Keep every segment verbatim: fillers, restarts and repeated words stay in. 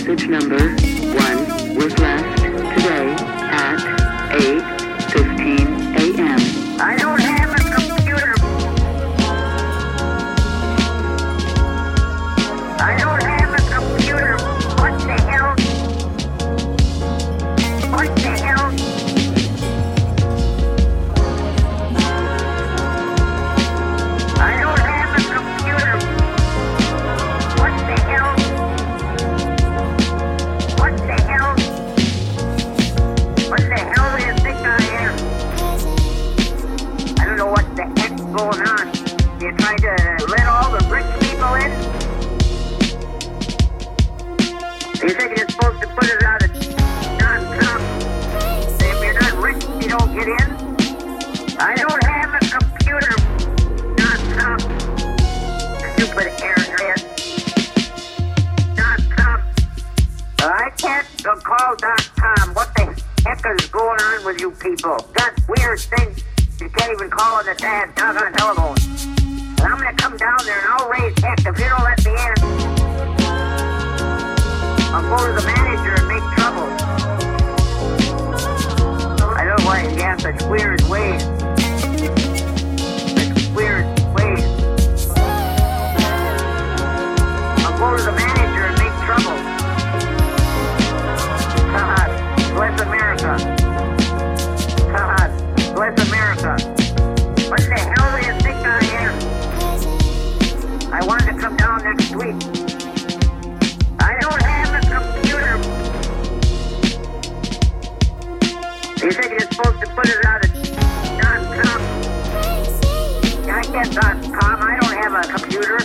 message number one was left today at eight fifteen a.m. I don't have a computer. I don't have a computer. What the hell? What the hell? I don't going on. You're trying to let all the rich people in? You think you're supposed to put it on a dot com? If you're not rich, you don't get in? I don't have a computer. Dot com. Stupid airhead. Dot com. I can't go call dot com. What the heck is going on with you people? That weird thing. You can't even call on the dad, talk on the telephone. And I'm gonna come down there and I'll raise heck if you don't let me in. I'll go to the manager and make trouble. I don't know why you have such weird ways. Such weird ways. I'll go to the manager and make trouble. Haha, bless America. Bless America. What the hell do you think I am? I wanted to come down next week. I don't have a computer. You think you're supposed to put it on a dot com? I can't dot com. I don't have a computer.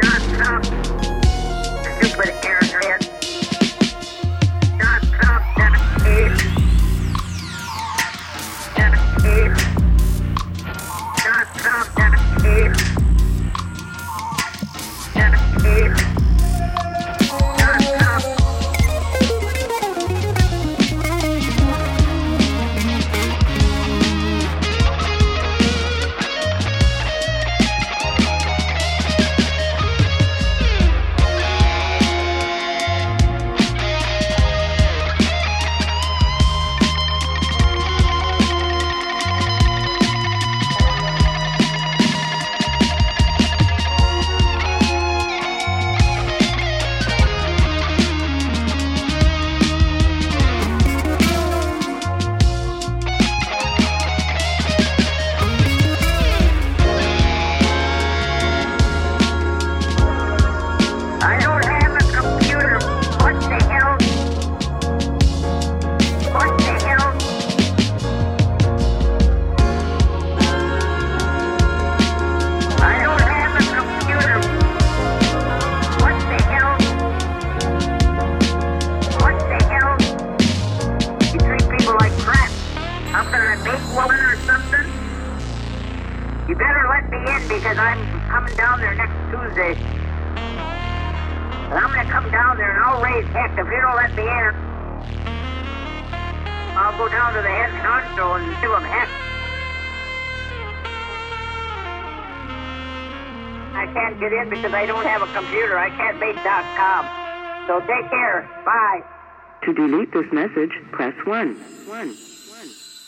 Dot com. Stupid airhead. Dot com. Dot eight. Take care. Bye. To delete this message, press one. one.